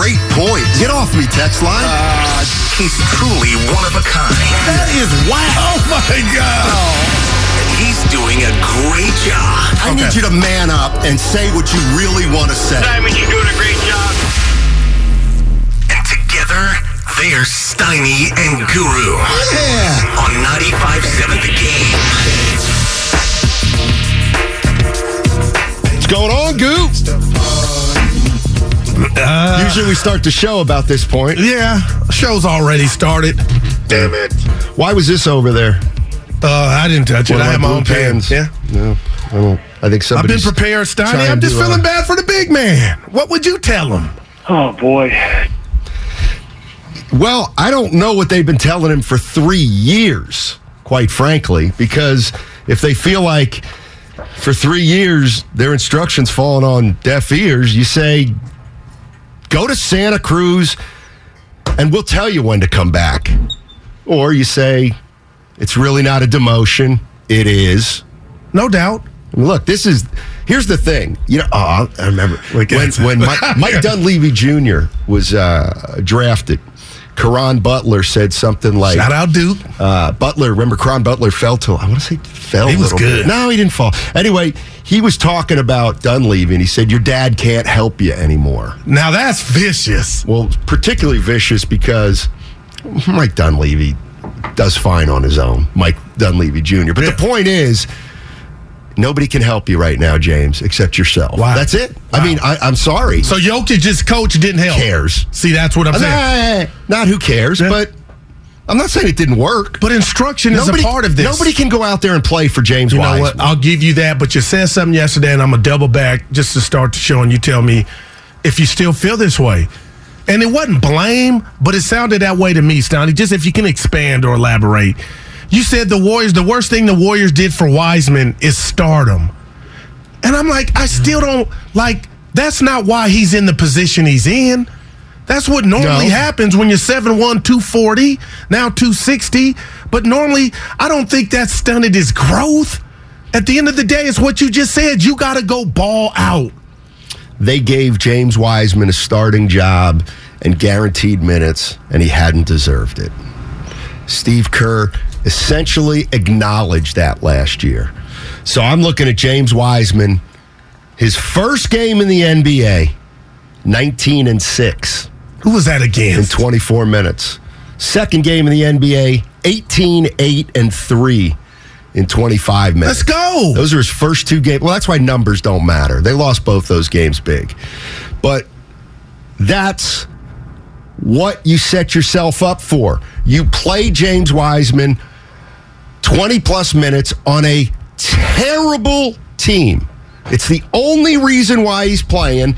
Great point. Get off me, text line. He's truly one of a kind. That is whack. Oh, my God. And he's doing a great job. I need you to man up and say what you really want to say. Simon, you're doing a great job. And together, they are Steiny and Guru. Yeah. On 95.7 The Game. What's going on, Goo? Usually we start the show about this point. Yeah, show's already started. Damn it. Why was this over there? I didn't touch it. I had my own pans. Yeah? No. I think somebody. I've been prepared, Steiny. I'm just feeling bad for the big man. What would you tell him? Oh, boy. Well, I don't know what they've been telling him for 3 years, quite frankly, because if they feel like for 3 years their instructions falling on deaf ears, you say, go to Santa Cruz, and we'll tell you when to come back. Or you say, it's really not a demotion. It is. No doubt. Look, here's the thing. You know, I remember when Mike Dunleavy Jr. was drafted, Caron Butler said something like, shout out, Duke. Remember Caron Butler fell. He was good. Bit. No, he didn't fall. Anyway, he was talking about Dunleavy, and he said, your dad can't help you anymore. Now that's vicious. Well, particularly vicious because Mike Dunleavy does fine on his own, Mike Dunleavy Jr. But the point is, nobody can help you right now, James, except yourself. Wow. That's it. Wow. I mean, I'm sorry. So Jokic's coach didn't help. Who cares? See, that's what I'm saying. Not who cares, but I'm not saying it didn't work. But instruction is a part of this. Nobody can go out there and play for James Wiseman. You know what? I'll give you that, but you said something yesterday, and I'm going to double back just to start the show, and you tell me if you still feel this way. And it wasn't blame, but it sounded that way to me, Steiny. Just if you can expand or elaborate. You said the worst thing the Warriors did for Wiseman is stardom. And I'm like, I still don't, that's not why he's in the position he's in. That's what normally happens when you're 7'1", 240, now 260. But normally, I don't think that stunted his growth. At the end of the day, it's what you just said. You got to go ball out. They gave James Wiseman a starting job and guaranteed minutes, and he hadn't deserved it. Steve Kerr essentially acknowledged that last year. So I'm looking at James Wiseman, his first game in the NBA, 19-6. Who was that against? In 24 minutes. Second game in the NBA, 18-8-3 in 25 minutes. Let's go! Those are his first 2 games. Well, that's why numbers don't matter. They lost both those games big. But that's what you set yourself up for. You play James Wiseman 20-plus minutes on a terrible team. It's the only reason why he's playing.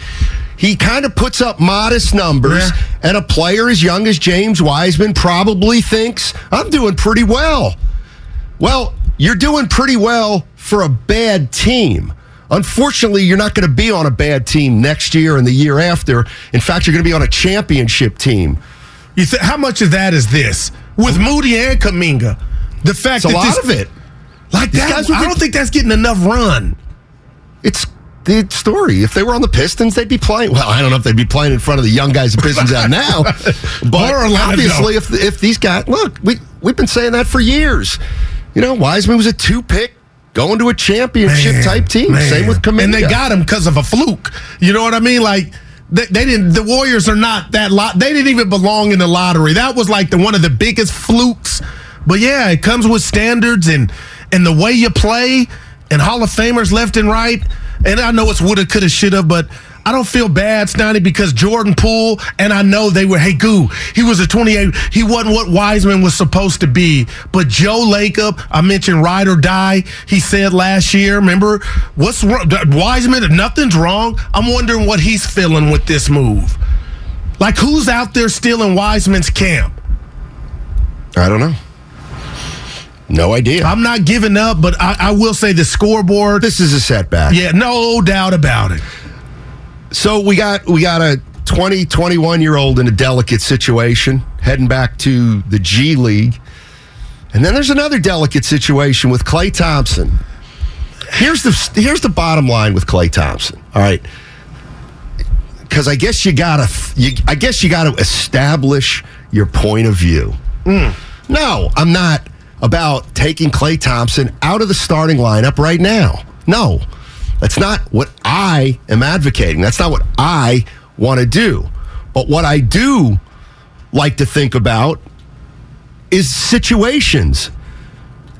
He kind of puts up modest numbers, and a player as young as James Wiseman probably thinks, I'm doing pretty well. Well, you're doing pretty well for a bad team. Unfortunately, you're not going to be on a bad team next year and the year after. In fact, you're going to be on a championship team. How much of that is this? With Moody and Kuminga, the fact a lot of it. Like that, I don't think that's getting enough run. It's the story. If they were on the Pistons, they'd be playing. Well, I don't know if they'd be playing in front of the young guys the Pistons have now. But obviously, if these guys, look, we've been saying that for years. You know, Wiseman was a 2-pick going to a championship-type team. Man. Same with Kuminga. And they got him because of a fluke. You know what I mean? Like, they didn't. The Warriors are not that lot. They didn't even belong in the lottery. That was like one of the biggest flukes. But, yeah, it comes with standards and the way you play, and Hall of Famers left and right. And I know it's woulda, coulda, shoulda, but I don't feel bad, Steiny, because Jordan Poole, and I know they were, hey, Goo, he was a 28. He wasn't what Wiseman was supposed to be. But Joe Lacob, I mentioned ride or die. He said last year, remember, what's wrong? Wiseman, nothing's wrong. I'm wondering what he's feeling with this move. Like, who's out there still in Wiseman's camp? I don't know. No idea. I'm not giving up, but I will say the scoreboard. This is a setback. Yeah, no doubt about it. So we got a 20, 21-year-old in a delicate situation, heading back to the G League. And then there's another delicate situation with Klay Thompson. Here's the bottom line with Klay Thompson. All right. Because I guess you gotta establish your point of view. No, I'm not about taking Klay Thompson out of the starting lineup right now. No, that's not what I am advocating. That's not what I want to do. But what I do like to think about is situations.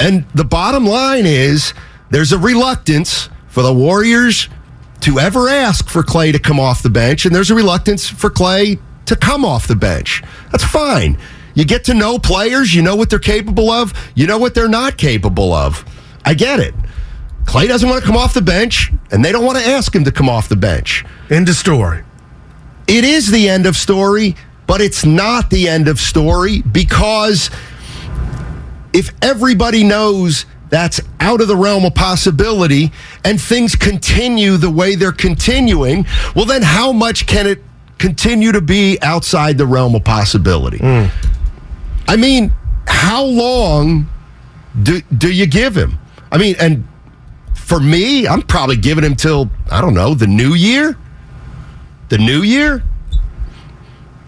And the bottom line is there's a reluctance for the Warriors to ever ask for Klay to come off the bench, and there's a reluctance for Klay to come off the bench. That's fine. You get to know players. You know what they're capable of. You know what they're not capable of. I get it. Klay doesn't want to come off the bench, and they don't want to ask him to come off the bench. End of story. It is the end of story, but it's not the end of story, because if everybody knows that's out of the realm of possibility and things continue the way they're continuing, well, then how much can it continue to be outside the realm of possibility? I mean, how long do you give him? I mean, and for me, I'm probably giving him till, I don't know, the new year? The new year?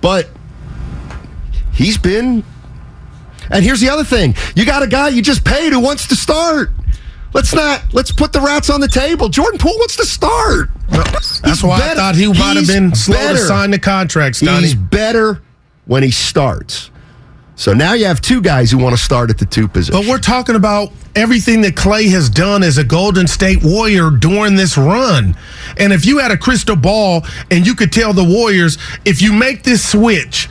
But he's been... And here's the other thing. You got a guy you just paid who wants to start. Let's put the rats on the table. Jordan Poole wants to start. Well, that's why I thought he might have been slow to sign the contract, Steiny. He's better when he starts. So now you have two guys who want to start at the two position. But we're talking about everything that Klay has done as a Golden State Warrior during this run. And if you had a crystal ball and you could tell the Warriors, if you make this switch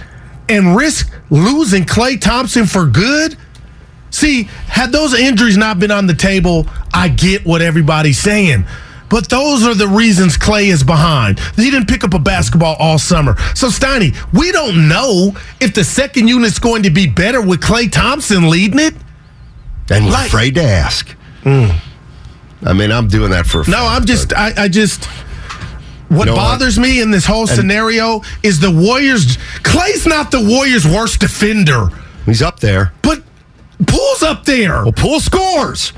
and risk losing Klay Thompson for good, see, had those injuries not been on the table, I get what everybody's saying. But those are the reasons Klay is behind. He didn't pick up a basketball all summer. So, Steiny, we don't know if the second unit's going to be better with Klay Thompson leading it. And we're afraid to ask. I mean, I'm doing that for a fact. No, I'm just, I just... What bothers me in this whole scenario is the Warriors... Klay's not the Warriors' worst defender. He's up there. But Poole's up there. Well, Poole scores.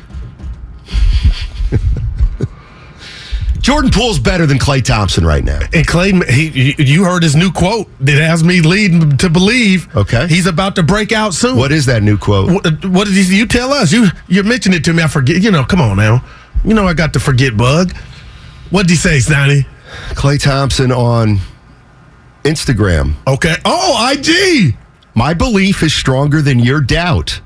Jordan Poole's better than Klay Thompson right now. And Klay, you heard his new quote that has me leading to believe he's about to break out soon. What is that new quote? What did you tell us? You mentioned it to me. I forget. You know, come on now. You know I got the forget bug. What did he say, Steiny? Klay Thompson on Instagram. Okay. Oh, IG. My belief is stronger than your doubt.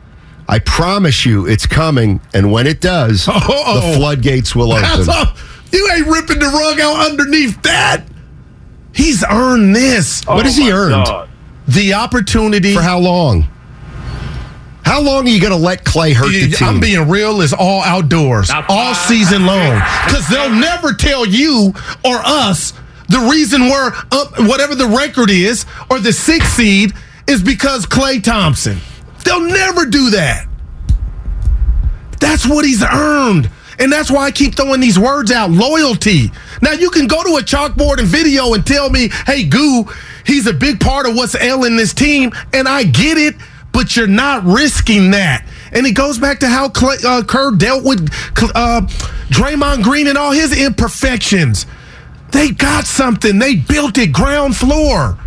I promise you it's coming, and when it does, the floodgates will open. You ain't ripping the rug out underneath that. He's earned this. What has he earned? God. The opportunity. For how long? How long are you going to let Klay hurt the team? I'm being real. It's all outdoors, all season long. Because they'll never tell you or us the reason we're up, whatever the record is, or the 6th seed is because Klay Thompson. They'll never do that. That's what he's earned. And that's why I keep throwing these words out, loyalty. Now, you can go to a chalkboard and video and tell me, hey, Goo, he's a big part of what's ailing this team, and I get it, but you're not risking that. And it goes back to how Kerr dealt with Draymond Green and all his imperfections. They got something. They built it ground floor.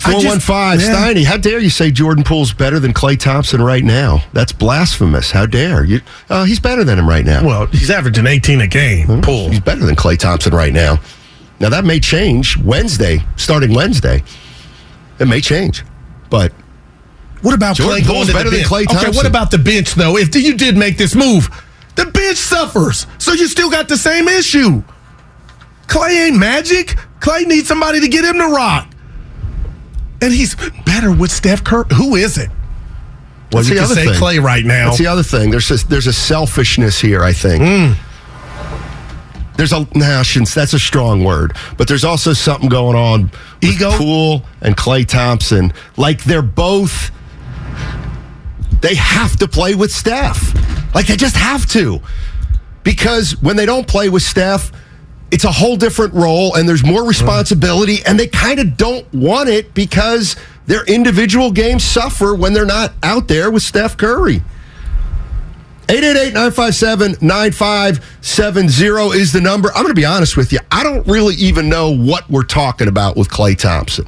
415, Steiny, how dare you say Jordan Poole's better than Klay Thompson right now? That's blasphemous. How dare you? He's better than him right now. Well, he's averaging 18 a game, Poole. He's better than Klay Thompson right now. Now, that may change Wednesday, starting Wednesday. It may change, but... What about Jordan Poole going to better the bench? Than Klay Thompson? Okay, what about the bench, though? If you did make this move, the bench suffers, so you still got the same issue. Klay ain't magic. Klay needs somebody to get him to rock. And he's better with Steph Curry. Who is it? Well, you can say Klay right now. That's the other thing. There's a selfishness here, I think. That's a strong word. But there's also something going on with Poole and Klay Thompson. Like, they're both... They have to play with Steph. Like, they just have to. Because when they don't play with Steph... It's a whole different role, and there's more responsibility, and they kind of don't want it because their individual games suffer when they're not out there with Steph Curry. 888-957-9570 is the number. I'm going to be honest with you. I don't really even know what we're talking about with Klay Thompson.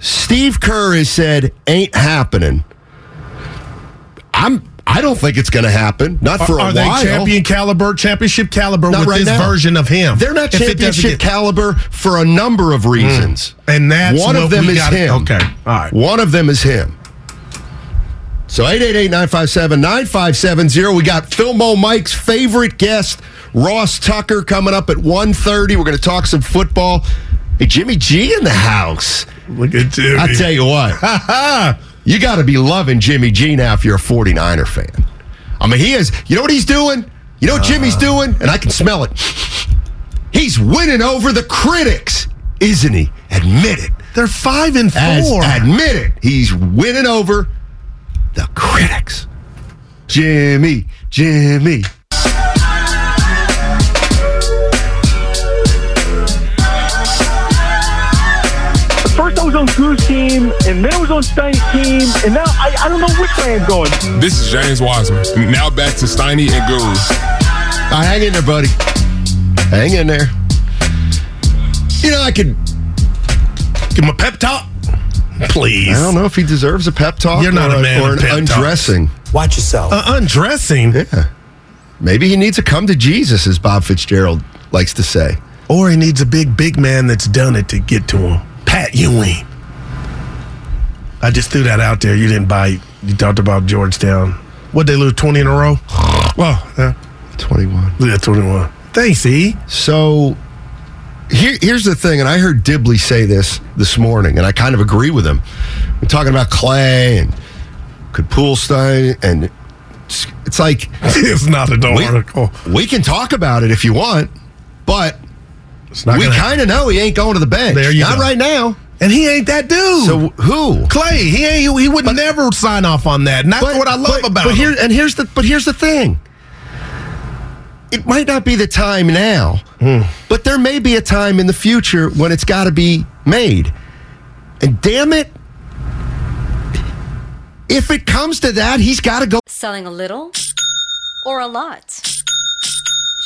Steve Kerr has said, ain't happening. I don't think it's going to happen. Not for a while. Are they championship caliber with this version of him? They're not championship caliber for a number of reasons. And that's one of them is him. Okay. All right. One of them is him. So 888-957-9570. We got Filmo Mike's favorite guest, Ross Tucker, coming up at 1:30. We're going to talk some football. Hey, Jimmy G in the house. Look at Jimmy. I tell you what. You got to be loving Jimmy G now if you're a 49er fan. I mean, he is. You know what he's doing? You know what Jimmy's doing? And I can smell it. He's winning over the critics, isn't he? Admit it. They're 5-4. Admit it. He's winning over the critics. Jimmy. On Guru's team, and then I was on Steiny's team, and now I don't know which way I'm going. This is James Wiseman. Now back to Steiny and Guru. Right, hang in there, buddy. Hang in there. You know, I could give him a pep talk. Please. I don't know if he deserves a pep talk. You're not a man or an undressing. Talks. Watch yourself. Undressing? Yeah. Maybe he needs to come to Jesus, as Bob Fitzgerald likes to say. Or he needs a big man that's done it to get to him. Pat Ewing. I just threw that out there. You didn't bite. You talked about Georgetown. What'd they lose, 20 in a row? Well, 21. Yeah, 21. Thanks, E. So here's the thing, and I heard Dibley say this morning, and I kind of agree with him. We're talking about Klay and could Poole stay, and it's like... It's not an article. We can talk about it if you want, but... We kind of know he ain't going to the bench. Right now. And he ain't that dude. So who? Klay. He would never sign off on that. And that's what I love about him. Here's the thing. It might not be the time now, but there may be a time in the future when it's got to be made. And damn it, if it comes to that, he's got to go. Selling a little or a lot?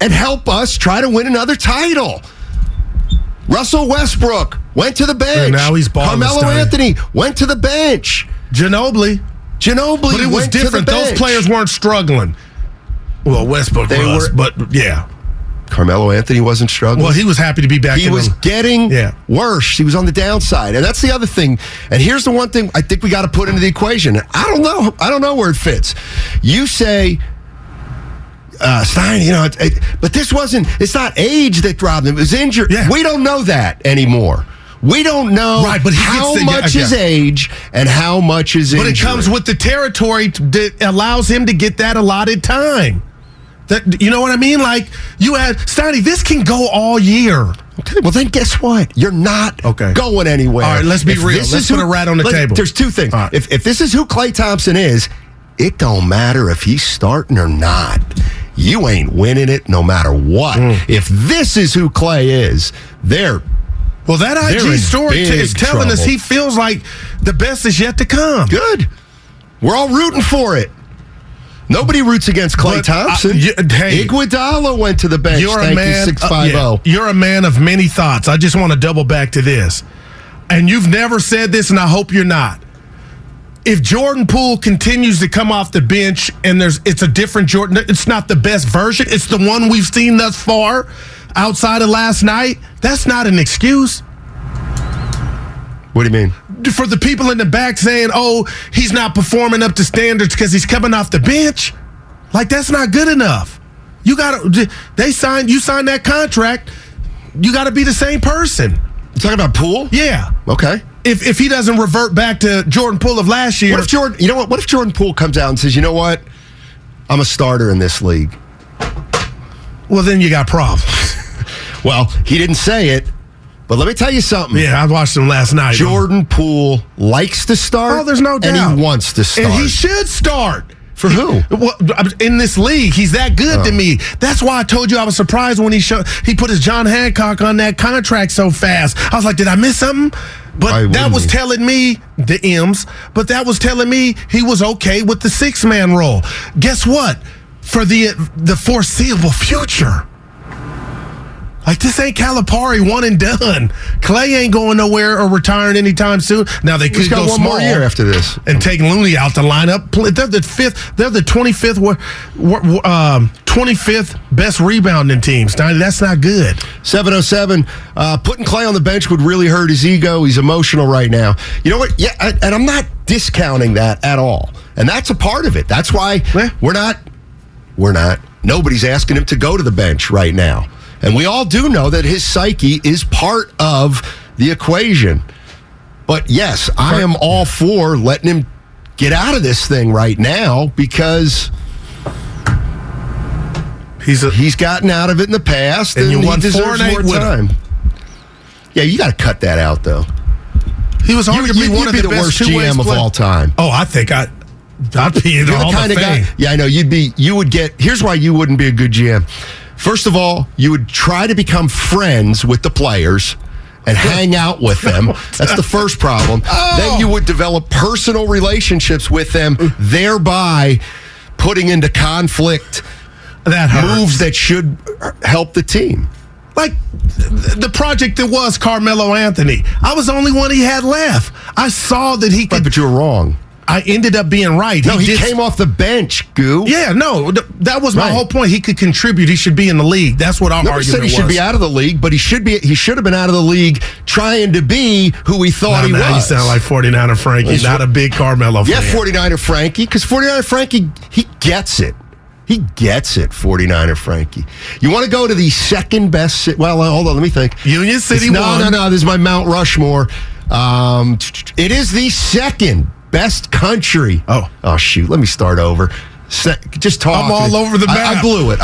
and help us try to win another title. Russell Westbrook went to the bench. Now he's Carmelo Anthony went to the bench. Ginobili went to the bench. But it was different. Those players weren't struggling. Well, Westbrook was, but yeah. Carmelo Anthony wasn't struggling. Well, he was happy to be back. He was getting worse. He was on the downside. And that's the other thing. And here's the one thing I think we got to put into the equation. I don't know where it fits. You say... Steiny, but this wasn't, it's not age that robbed him. It was injury. Yeah. We don't know that anymore. We don't know but how much is age and how much is injury. But it comes with the territory that allows him to get that allotted time. That, you know what I mean? Like, you had, Steiny, this can go all year. Okay, well then guess what? You're not going anywhere. All right, let's be real. Let's put a rat on the table. There's two things. Right. If this is who Klay Thompson is, it don't matter if he's starting or not. You ain't winning it no matter what. If this is who Klay is, that IG story is telling us he feels like the best is yet to come. Good. We're all rooting for it. Nobody roots against Klay Thompson. Iguodala went to the bench. You're a man of many thoughts. I just want to double back to this. And you've never said this, and I hope you're not. If Jordan Poole continues to come off the bench and it's a different Jordan, it's not the best version, it's the one we've seen thus far outside of last night, that's not an excuse. What do you mean? For the people in the back saying, he's not performing up to standards because he's coming off the bench, like that's not good enough. You signed that contract, you got to be the same person. You talking about Poole? Yeah. Okay. If he doesn't revert back to Jordan Poole of last year. What if Jordan Poole comes out and says, you know what? I'm a starter in this league. Well, then you got problems. Well, he didn't say it, but let me tell you something. Yeah, I watched him last night. Jordan Poole likes to start. Oh, there's no doubt. And he wants to start. And he should start. For who? Well, in this league, he's that good to me. That's why I told you I was surprised when he put his John Hancock on that contract so fast. I was like, did I miss something? But that was telling me, that was telling me he was okay with the six-man role. Guess what? For the foreseeable future, Like, this ain't Calipari one and done. Klay ain't going nowhere or retiring anytime soon. Now, they could go one more year after this and take Looney out the lineup. They're the 25th best rebounding team. That's not good. 707, putting Klay on the bench would really hurt his ego. He's emotional right now. You know what? Yeah, and I'm not discounting that at all. And that's a part of it. That's why we're not. Nobody's asking him to go to the bench right now. And we all do know that his psyche is part of the equation. But yes, I am all for letting him get out of this thing right now because he's gotten out of it in the past and he deserves more time. Yeah, you got to cut that out, though. He was arguably one of the worst GM of all time. Oh, I think I'd be in the Hall of Fame. Yeah, I know. Here's why you wouldn't be a good GM. First of all, you would try to become friends with the players and hang out with them. That's the first problem. Oh. Then you would develop personal relationships with them, thereby putting into conflict moves that should help the team. Like the project that was Carmelo Anthony. I was the only one he had left. I saw that he could. But you were wrong. I ended up being right. No, he came off the bench, Goo. Yeah, no, that was my whole point. He could contribute. He should be in the league. That's what our argument was. Nobody said he should be out of the league, but he should have been out of the league trying to be who he thought he was. Now you sound like 49er Frankie, not a big Carmelo fan. Yeah, 49er Frankie, because 49er Frankie, he gets it. He gets it, 49er Frankie. You want to go to the second best? Well, hold on, let me think. Union City won. No, this is my Mount Rushmore. It is the second best country. Oh, shoot. Let me start over. Just talk. I'm all over the map. I blew it.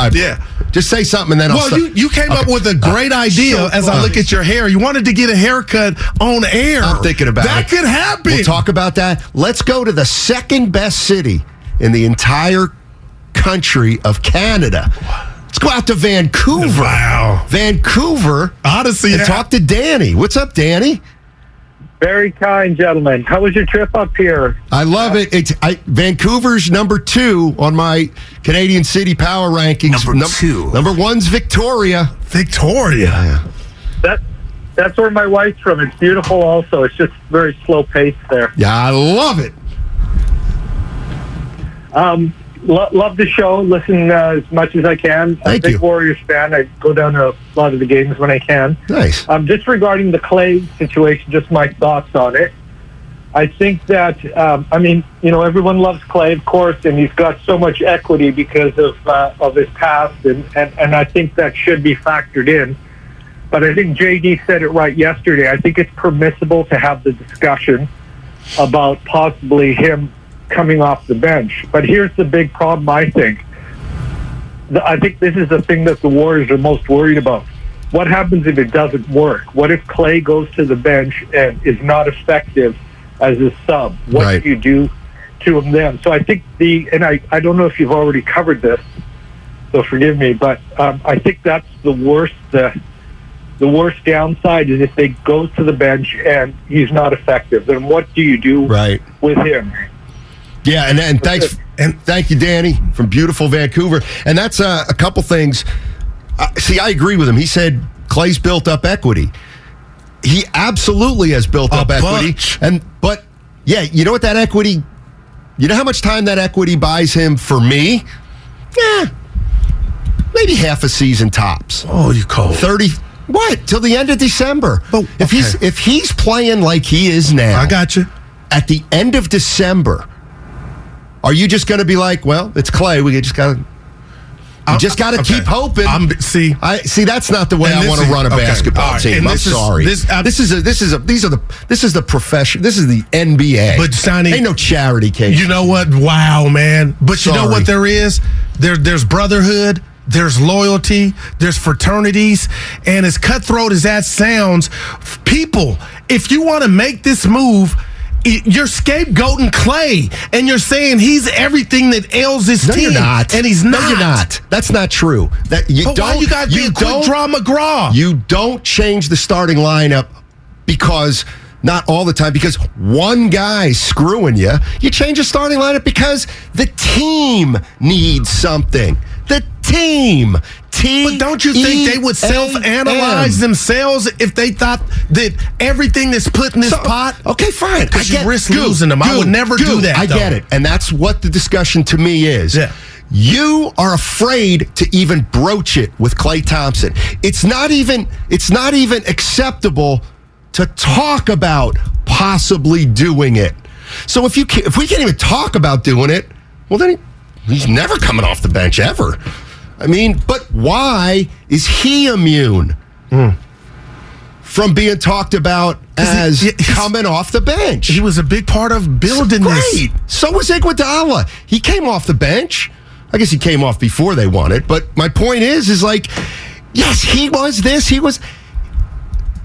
Just say something and then I'll start. Well, you came up with a great idea as I look at your hair. You wanted to get a haircut on air. I'm thinking about that. That could happen. We'll talk about that. Let's go to the second best city in the entire country of Canada. Let's go out to Vancouver. Wow. Vancouver. Odyssey. And talk to Danny. What's up, Danny? Very kind, gentlemen. How was your trip up here? I love it. Vancouver's number 2 on my Canadian city power rankings. Number 2. Number 1's Victoria. Victoria. Yeah. That's where my wife's from. It's beautiful also. It's just very slow paced there. Yeah, I love it. Love the show. Listen as much as I can. I'm a big Warriors fan. I go down to a lot of the games when I can. Nice. Just regarding the Klay situation, just my thoughts on it. I think that, everyone loves Klay, of course, and he's got so much equity because of his past, and I think that should be factored in. But I think JD said it right yesterday. I think it's permissible to have the discussion about possibly him coming off the bench. But here's the big problem, I think. I think this is the thing that the Warriors are most worried about. What happens if it doesn't work? What if Klay goes to the bench and is not effective as a sub? What do you do to him then? So I think I don't know if you've already covered this, so forgive me, but I think that's the worst. The worst downside is if they go to the bench and he's not effective, then what do you do with him? Yeah, thank you, Danny, from beautiful Vancouver. And that's a couple things. See, I agree with him. He said Klay's built up equity. He absolutely has built up equity. You know what that equity? You know how much time that equity buys him for me? Yeah, maybe half a season tops. Oh, you cold. 30. What? Till the end of December. But if he's playing like he is now, I got you. At the end of December. Are you just going to be like, well, it's Klay. We just got to keep hoping. See, that's not the way I want to run a basketball team. I'm sorry. This is the profession. This is the NBA. But Steiny, ain't no charity case. You know what? Wow, man. But you know what there is? There's brotherhood. There's loyalty, there's fraternities, and as cutthroat as that sounds, people, if you want to make this move, you're scapegoating Klay, and you're saying he's everything that ails his team. You're not. And he's not. No, you're not. That's not true. Why you got to be a quick draw McGraw? You don't change the starting lineup not all the time, because one guy's screwing you. You change the starting lineup because the team needs something. The team T. But don't you think they would self-analyze themselves if they thought that everything that's put in this pot? Okay, fine. Because you risk losing them. I would never do that. I get it. And that's what the discussion to me is. Yeah. You are afraid to even broach it with Klay Thompson. It's not even acceptable to talk about possibly doing it. So if we can't even talk about doing it, well then he's never coming off the bench ever. I mean, but why is he immune from being talked about as coming off the bench? He was a big part of building this. So was Iguodala. He came off the bench. I guess he came off before they won it, but my point is like, yes, he was this, he was...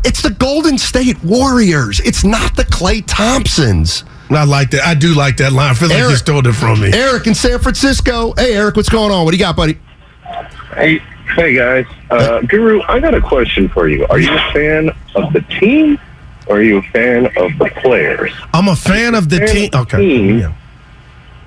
It's the Golden State Warriors. It's not the Klay Thompsons. I like that. I do like that line. I feel like Eric, you stole it from me. Eric in San Francisco. Hey, Eric, what's going on? What do you got, buddy? Hey guys. Guru, I got a question for you. Are you a fan of the team or are you a fan of the players? I'm a fan of the team. Okay. Yeah.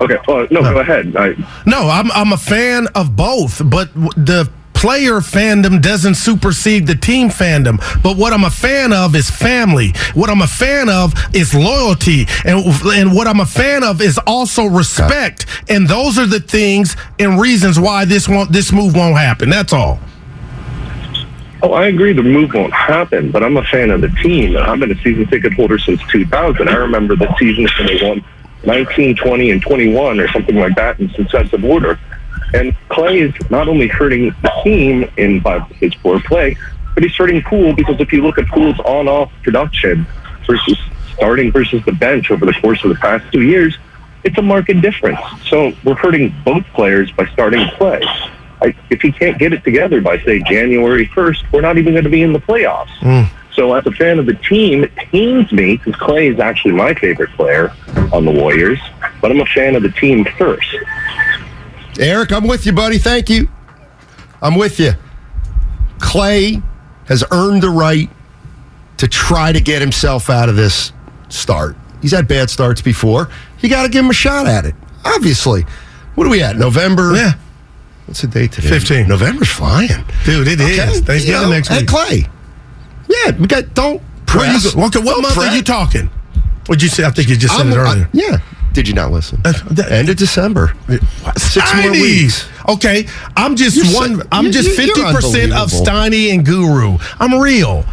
Okay. Go ahead. I'm a fan of both, but the player fandom doesn't supersede the team fandom. But what I'm a fan of is family. What I'm a fan of is loyalty. And what I'm a fan of is also respect. Okay. And those are the things and reasons why this move won't happen. That's all. Oh, I agree the move won't happen, but I'm a fan of the team. I've been a season ticket holder since 2000. I remember the seasons when they won 19, 20, and 21 or something like that in successive order. And Klay is not only hurting the team by his poor play, but he's hurting Poole because if you look at Poole's on-off production versus starting versus the bench over the course of the past 2 years, it's a marked difference. So we're hurting both players by starting Klay. If he can't get it together by, say, January 1st, we're not even going to be in the playoffs. Mm. So as a fan of the team, it pains me because Klay is actually my favorite player on the Warriors, but I'm a fan of the team first. Eric, I'm with you, buddy. Thank you. I'm with you. Klay has earned the right to try to get himself out of this start. He's had bad starts before. You got to give him a shot at it, obviously. What are we at? November? Yeah. What's the date today? 15. November's flying. Dude, it is. Thanksgiving next week. Klay. Yeah, we got, don't press. Okay, what month are you talking? What'd you say? I think you just said it earlier. Yeah. Did you not listen? End of December. 6 more weeks. Okay, I'm just I'm just 50% of Steiny and Guru. I'm real.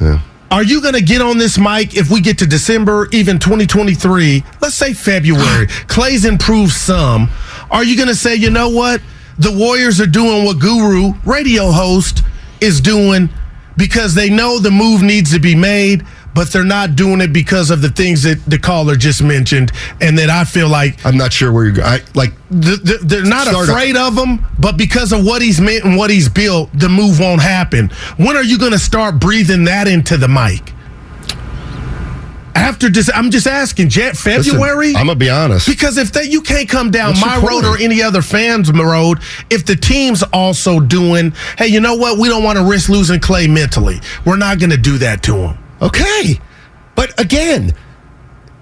Yeah. Are you going to get on this mic if we get to December, even 2023? Let's say February. Clay's improved some. Are you going to say, you know what? The Warriors are doing what Guru, radio host, is doing because they know the move needs to be made. But they're not doing it because of the things that the caller just mentioned, and that I feel like I'm not sure where you're going. Like they're not afraid of him, but because of what he's meant and what he's built, the move won't happen. When are you going to start breathing that into the mic? After this, I'm just asking, February? Listen, I'm going to be honest. Because if you can't come down my road or any other fan's road, if the team's also doing, hey, you know what? We don't want to risk losing Klay mentally. We're not going to do that to him. Okay, but again,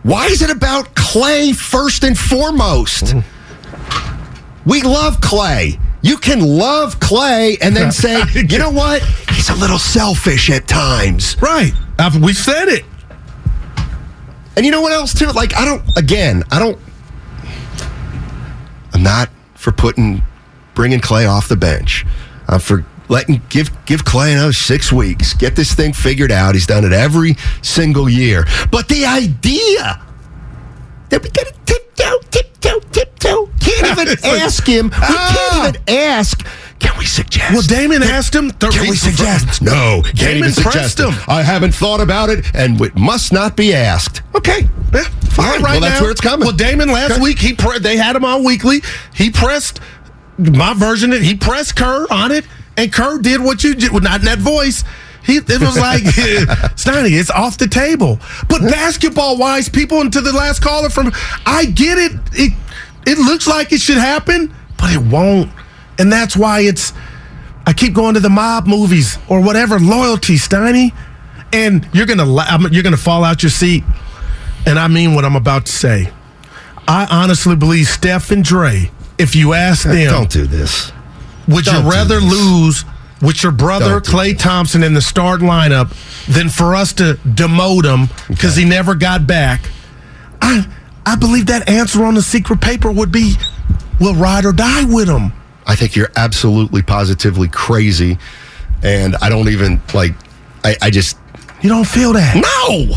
why is it about Klay first and foremost? We love Klay. You can love Klay and then say, you know what? He's a little selfish at times. Right. We said it. And you know what else, too? Like, I'm not for bringing Klay off the bench. I'm for give Klay another 6 weeks. Get this thing figured out. He's done it every single year. But the idea that we got to tiptoe. Can't even ask him. We can't even ask. Can we suggest? Well, Damon asked him. Can we suggest? No. Can't even suggest him. I haven't thought about it, and it must not be asked. Okay. Yeah, fine. Right, well, that's where it's coming. Well, Damon last week, they had him on weekly. He pressed my version. He pressed Kerr on it. And Kerr did what you did, well, not in that voice. It was like, Steiny, it's off the table. But basketball-wise, people, into the last caller from, I get it. It looks like it should happen, but it won't. And that's why I keep going to the mob movies or whatever, loyalty, Steiny. And you're gonna fall out your seat. And I mean what I'm about to say. I honestly believe Steph and Dre, if you ask them. Don't do this. Would you rather lose with your brother Klay Thompson in the start lineup than for us to demote him because he never got back? I believe that answer on the secret paper would be, we'll ride or die with him. I think you're absolutely positively crazy, and I don't even, like, I just... You don't feel that? No!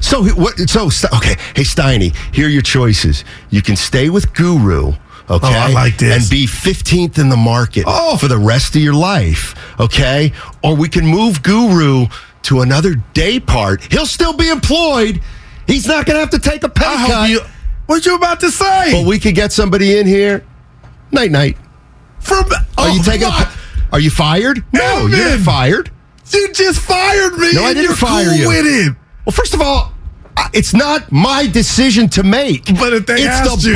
So, okay, hey, Steiny, here are your choices. You can stay with Guru... Okay, oh, I like this. And be 15th in the market for the rest of your life, okay? Or we can move Guru to another day part. He'll still be employed. He's not going to have to take a pay cut. What you about to say? But we could get somebody in here. Night, night. Are you fired? No, you're not fired. You just fired me. No, I didn't fire you. With him. Well, first of all. It's not my decision to make. But if they asked you,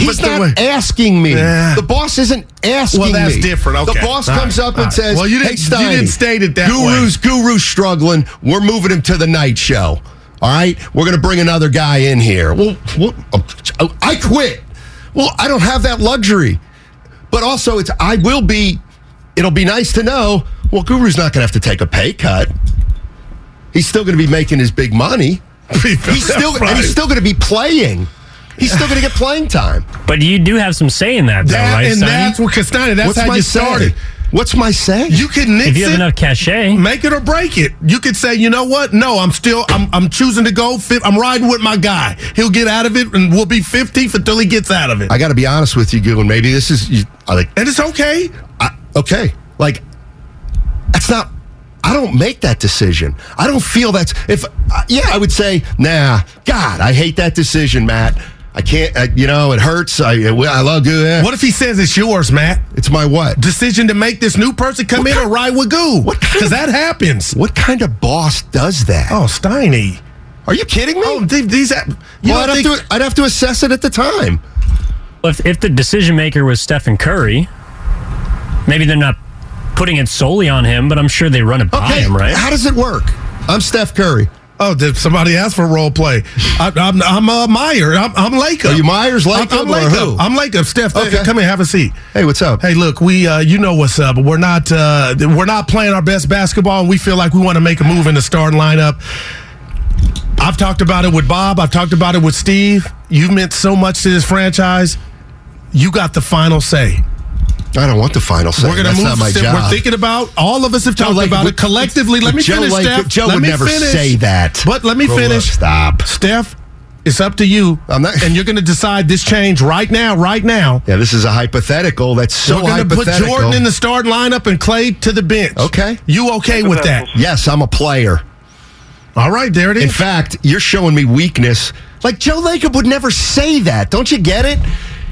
he's not asking me. Yeah. The boss isn't asking me. Well, that's different. Okay. The boss comes up and says, well, hey, Steiny, you didn't state it that way. Guru's struggling. We're moving him to the night show. All right? We're going to bring another guy in here. Well, I quit. Well, I don't have that luxury. But also, it'll be nice to know, well, Guru's not going to have to take a pay cut. He's still going to be making his big money. He's still going to be playing. He's still going to get playing time. But you do have some say in that, though, right, Steiny? That's what Steiny. That's how you started. What's my say? You can nix it. If you have enough cachet, make it or break it. You could say, you know what? No, I'm choosing to go. I'm riding with my guy. He'll get out of it, and we'll be 15th until he gets out of it. I got to be honest with you, Gil, and maybe this is, and it's okay. That's not. I don't make that decision. I don't feel that's... I would say, God, I hate that decision, Matt. I can't... it hurts. I love Goo. What if he says it's yours, Matt? It's my what? Decision to make this new person come in or ride with Goo. Because that happens. What kind of boss does that? Oh, Steiny. Are you kidding me? Oh, these... I'd have to assess it at the time. Well, if the decision maker was Steph Curry, maybe they're not... putting it solely on him, but I'm sure they run it by him, right? How does it work? I'm Steph Curry. Oh, did somebody ask for role play? I'm Meyer. I'm Lacob. Are you Myers, Lacob, or who? I'm Lacob. Steph, come here, have a seat. Hey, what's up? Hey, look, we you know what's up. We're not playing our best basketball, and we feel like we want to make a move in the starting lineup. I've talked about it with Bob. I've talked about it with Steve. You've meant so much to this franchise. You got the final say. I don't want the final say. That's not my job. We're thinking about, all of us have talked about it collectively. Let me finish, Steph. Joe would never say that. But let me finish. Stop. Steph, it's up to you. I'm not. And you're going to decide this change right now. Yeah, this is a hypothetical. That's so hypothetical. We're going to put Jordan in the starting lineup and Klay to the bench. Okay. You okay with that? Yes, I'm a player. All right, there it is. In fact, you're showing me weakness. Like, Joe Lacob would never say that. Don't you get it?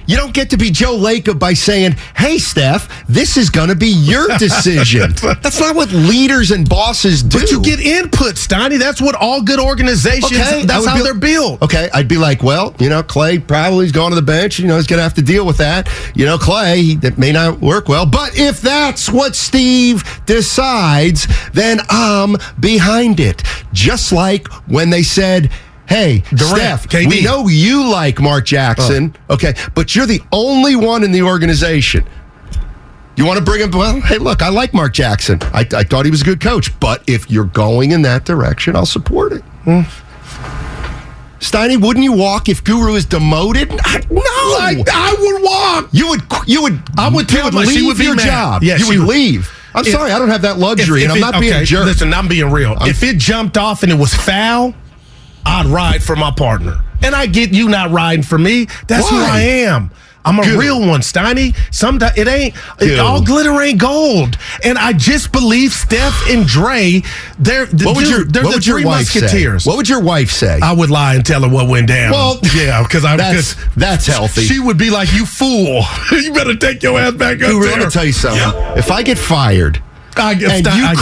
You don't get to be Joe Lacob by saying, hey, Steph, this is going to be your decision. That's not what leaders and bosses do. But you get input, Steiny. That's what all good organizations, that's how they're built. Okay, I'd be like, well, Klay probably is going to the bench. He's going to have to deal with that. Klay, that may not work well. But if that's what Steve decides, then I'm behind it. Just like when they said, hey, Durant, Steph, KD. We know you like Mark Jackson, but you're the only one in the organization. You want to bring him, well, hey, look, I like Mark Jackson. I thought he was a good coach, but if you're going in that direction, I'll support it. Steiny, wouldn't you walk if Guru is demoted? No! I would walk! I would leave your job. Yeah, you would leave. I'm sorry, I don't have that luxury, and I'm not being a jerk. Listen, I'm being real. If it jumped off and it was foul, I'd ride for my partner. And I get you not riding for me. That's who I am. I'm a real one, Steiny. Sometimes it ain't. All glitter ain't gold. And I just believe Steph and Dre, they're the three musketeers. What would your wife say? I would lie and tell her what went down. Well, yeah, because that's healthy. She would be like, you fool. You better take your ass back up there. Let me tell you something. Yeah. If I get fired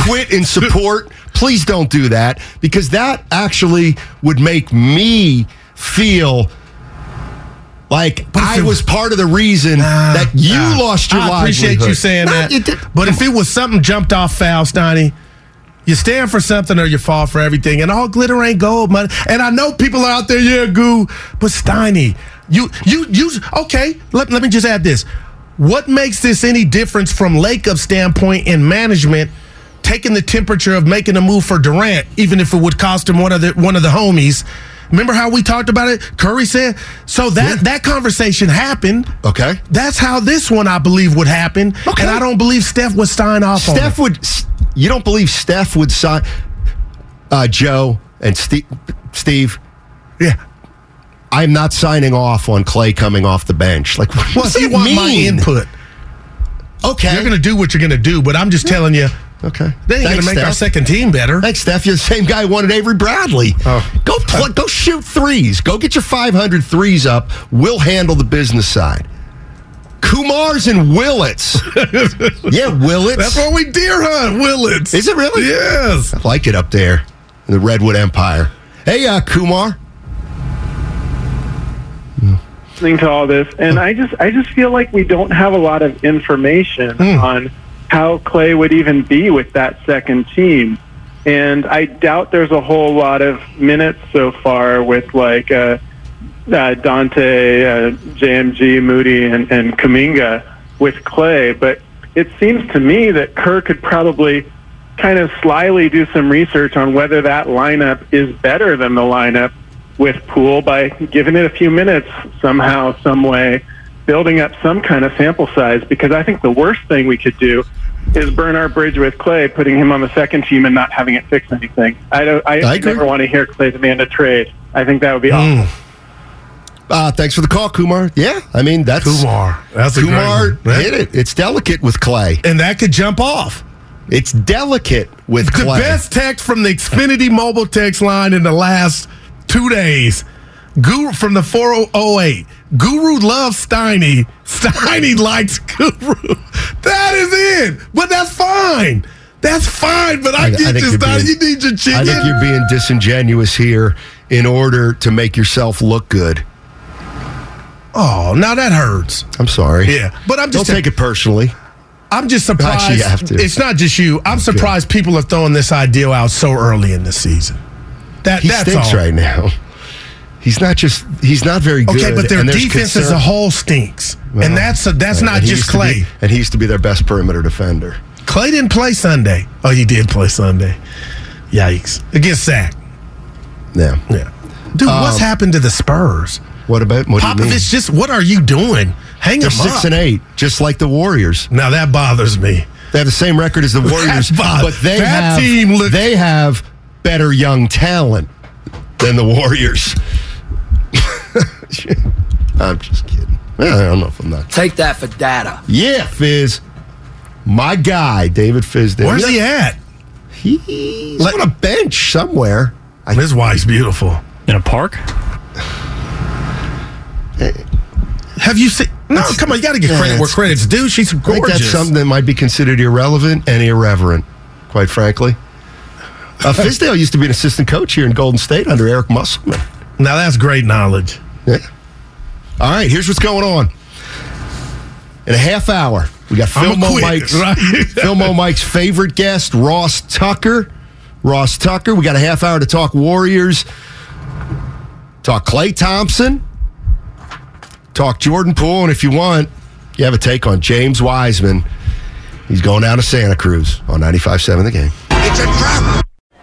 quit in support, please don't do that, because that actually would make me feel like I was part of the reason that you lost your livelihood. I appreciate you saying that. But if it was something jumped off foul, Steiny, you stand for something or you fall for everything. And all glitter ain't gold, man. And I know people are out there, Goo. But Steiny, let me just add this. What makes this any difference from Lacob's standpoint in management, taking the temperature of making a move for Durant, even if it would cost him one of the homies? Remember how we talked about it? Curry said, so that conversation happened. Okay. That's how this one, I believe, would happen. Okay. And I don't believe Steph would sign off on it. You don't believe Steph would sign? Joe and Steve? Yeah. I'm not signing off on Klay coming off the bench. Like, what do you want my input? Okay. You're going to do what you're going to do, but I'm just telling you. Okay. Then you're going to make our second team better. Thanks, Steph. You're the same guy who wanted Avery Bradley. Oh. Go shoot threes. Go get your 500 threes up. We'll handle the business side. Kumar's and Willits. Yeah, Willits. That's why we deer hunt, Willits. Is it really? Yes. I like it up there in the Redwood Empire. Hey, Kumar. Listening to all this, and I just feel like we don't have a lot of information on how Klay would even be with that second team, and I doubt there's a whole lot of minutes so far with like Dante, JMG, Moody, and Kuminga with Klay. But it seems to me that Kerr could probably kind of slyly do some research on whether that lineup is better than the lineup with Poole by giving it a few minutes somehow, some way, building up some kind of sample size, because I think the worst thing we could do is burn our bridge with Klay, putting him on the second team and not having it fix anything. I never want to hear Klay demand a trade. I think that would be awful. Thanks for the call, Kumar. Yeah, I mean, that's... Kumar. That's Kumar hit it. It's delicate with Klay. And that could jump off. It's delicate with Klay. The best text from the Xfinity mobile text line in the last 2 days, Guru from the 4008. Guru loves Steiny. Steiny likes Guru. That is it. But that's fine. That's fine. But I get you, Steiny. You need your chicken. I think you're being disingenuous here in order to make yourself look good. Oh, now that hurts. I'm sorry. Yeah, but I'm just don't take it personally. I'm just surprised. Actually, you have to. It's not just you. I'm surprised people are throwing this idea out so early in the season. That's stinks all right now. He's not very good. Okay, but their defense as a whole stinks, well, and that's not just Klay. And he used to be their best perimeter defender. Klay didn't play Sunday. Oh, he did play Sunday. Yikes! Against Zach. Yeah. Dude, what's happened to the Spurs? What Popovich, do you mean? Just what are you doing? Hang them up. They're 6-8, just like the Warriors. Now that bothers me. They have the same record as the Warriors, they have better young talent than the Warriors. I'm just kidding. I don't know if I'm not. Take that for data. Yeah, Fizz. My guy, David Fizdale. Where's he at? He's on a bench somewhere. His wife's beautiful. In a park? Have you seen? No, come on. You got to get credit where credit's due. She's gorgeous. I think that's something that might be considered irrelevant and irreverent, quite frankly. Fizdale used to be an assistant coach here in Golden State under Eric Musselman. Now that's great knowledge. Yeah. All right, here's what's going on. In a half hour, we got Mike's favorite guest, Ross Tucker. Ross Tucker. We got a half hour to talk Warriors, talk Klay Thompson, talk Jordan Poole, and if you want, you have a take on James Wiseman. He's going down to Santa Cruz on 95.7 The Game. It's a trap!